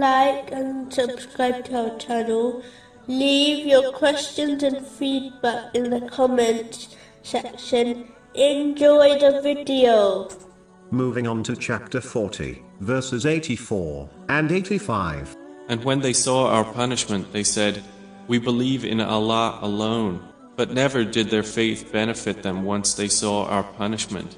like and subscribe to our channel. Leave your questions and feedback in the comments section. Enjoy the video. Moving on to chapter 40, verses 84 and 85. And when they saw our punishment, they said, "We believe in Allah alone," but never did their faith benefit them once they saw our punishment.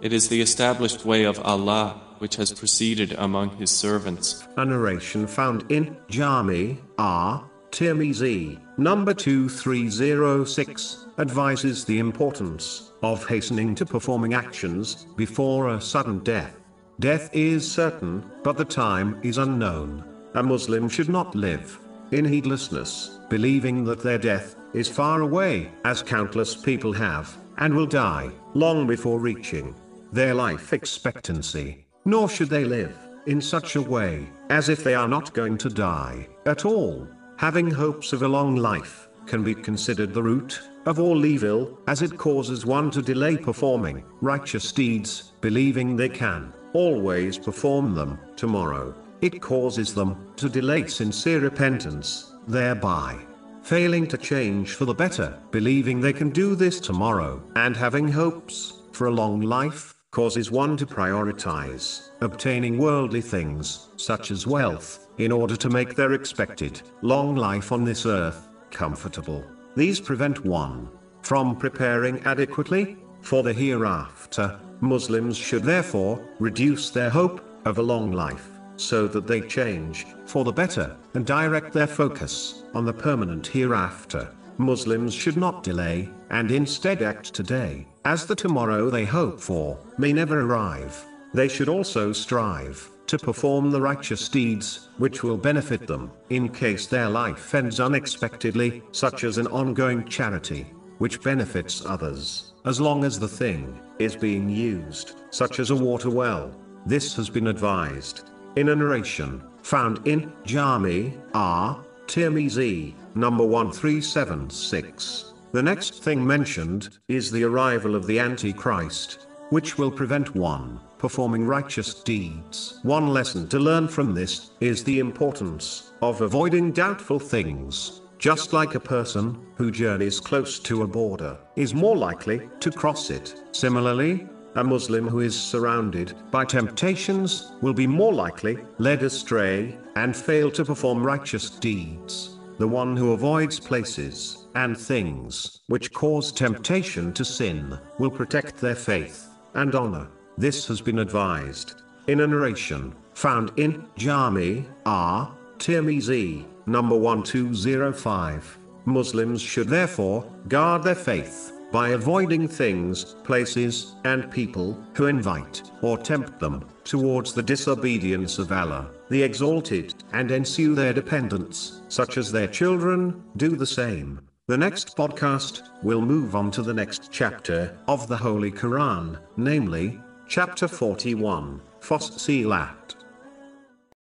It is the established way of Allah, which has proceeded among His servants. A narration found in Jami' at-Tirmidhi, number 2306, advises the importance of hastening to performing actions before a sudden death. Death is certain, but the time is unknown. A Muslim should not live in heedlessness, believing that their death is far away, as countless people have, and will die long before reaching their life expectancy. Nor should they live in such a way as if they are not going to die at all. Having hopes of a long life can be considered the root of all evil, as it causes one to delay performing righteous deeds, believing they can always perform them tomorrow. It causes them to delay sincere repentance, thereby failing to change for the better. Believing they can do this tomorrow and having hopes for a long life causes one to prioritize obtaining worldly things, such as wealth, in order to make their expected long life on this earth comfortable. These prevent one from preparing adequately for the hereafter. Muslims should therefore reduce their hope of a long life, so that they change for the better and direct their focus on the permanent hereafter. Muslims should not delay, and instead act today, as the tomorrow they hope for may never arrive. They should also strive to perform the righteous deeds which will benefit them, in case their life ends unexpectedly, such as an ongoing charity which benefits others, as long as the thing is being used, such as a water well. This has been advised in a narration found in Jami' at-Tirmidhi, number 1376. The next thing mentioned is the arrival of the Antichrist, which will prevent one performing righteous deeds. One lesson to learn from this is the importance of avoiding doubtful things. Just like a person who journeys close to a border is more likely to cross it, similarly, a Muslim who is surrounded by temptations will be more likely led astray and fail to perform righteous deeds. The one who avoids places and things which cause temptation to sin will protect their faith and honor. This has been advised in a narration found in Jami' at-Tirmidhi, number 1205. Muslims should therefore guard their faith by avoiding things, places, and people who invite or tempt them towards the disobedience of Allah, the Exalted, and ensue their dependents, such as their children, do the same. The next podcast will move on to the next chapter of the Holy Quran, namely, chapter 41, Fussilat.